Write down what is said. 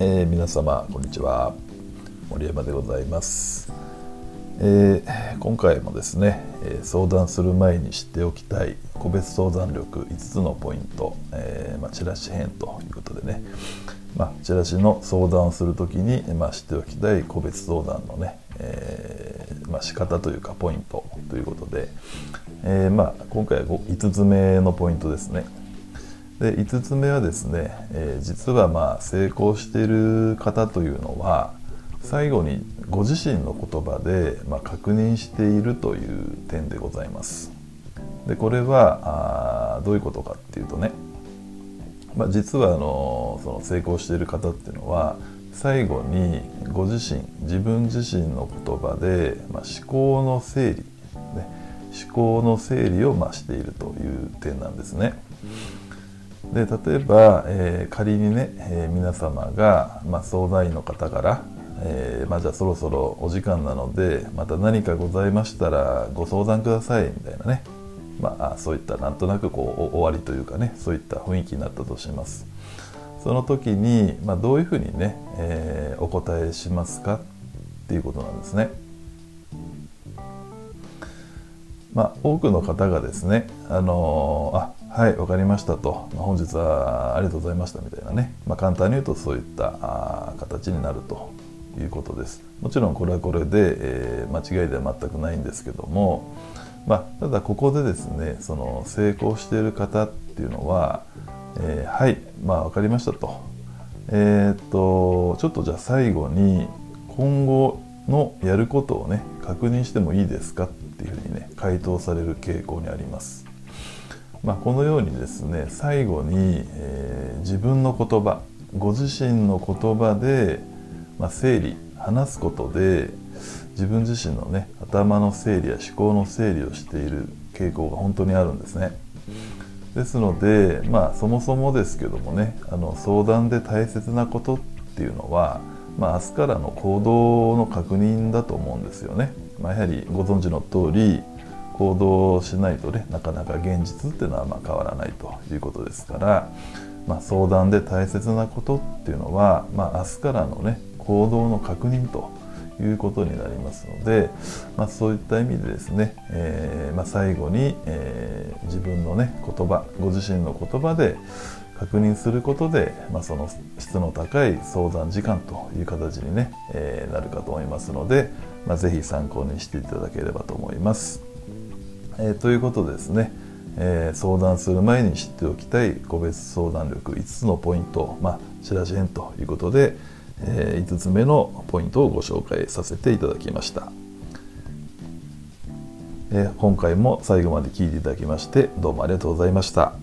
皆様こんにちは、森山でございます。今回もですね、相談する前に知っておきたい個別相談力5つのポイント、チラシ編ということでね、チラシの相談をするときに、知っておきたい個別相談のね、仕方というかポイントということで、今回は5つ目のポイントですね。で、5つ目はですね、実は成功している方というのは最後にご自身の言葉で、確認しているという点でございます。で、これはどういうことかっていうとね、実はその成功している方っていうのは最後に自分自身の言葉で、思考の整理をしているという点なんですね。で、例えば、仮にね、皆様が、相談員の方から、じゃあそろそろお時間なのでまた何かございましたらご相談くださいみたいなね、そういったなんとなく終わりというかね、そういった雰囲気になったとします。その時に、どういうふうにね、お答えしますかっていうことなんですね。多くの方がですね、はい、わかりましたと、本日はありがとうございましたみたいなね、簡単に言うとそういった形になるということです。もちろんこれはこれで、間違いでは全くないんですけども、ただここでですね、その成功している方っていうのは、はい、わかりましたと、ちょっとじゃあ最後に今後のやることをね確認してもいいですかっていうふうにね回答される傾向にあります。このようにですね、最後に、自分の言葉、ご自身の言葉で、整理、話すことで自分自身のね頭の整理や思考の整理をしている傾向が本当にあるんですね。ですので、そもそもですけどもね、相談で大切なことっていうのは、明日からの行動の確認だと思うんですよね。やはりご存知の通り、行動しないとね、なかなか現実っていうのは変わらないということですから、相談で大切なことっていうのは、明日からのね行動の確認ということになりますので、そういった意味でですね、最後に、自分のね言葉、ご自身の言葉で確認することで、その質の高い相談時間という形に、ねなるかと思いますので、ぜひ参考にしていただければと思います。ということですね、相談する前に知っておきたい個別相談力5つのポイント、チラシ編ということで、5つ目のポイントをご紹介させていただきました。今回も最後まで聞いていただきましてどうもありがとうございました。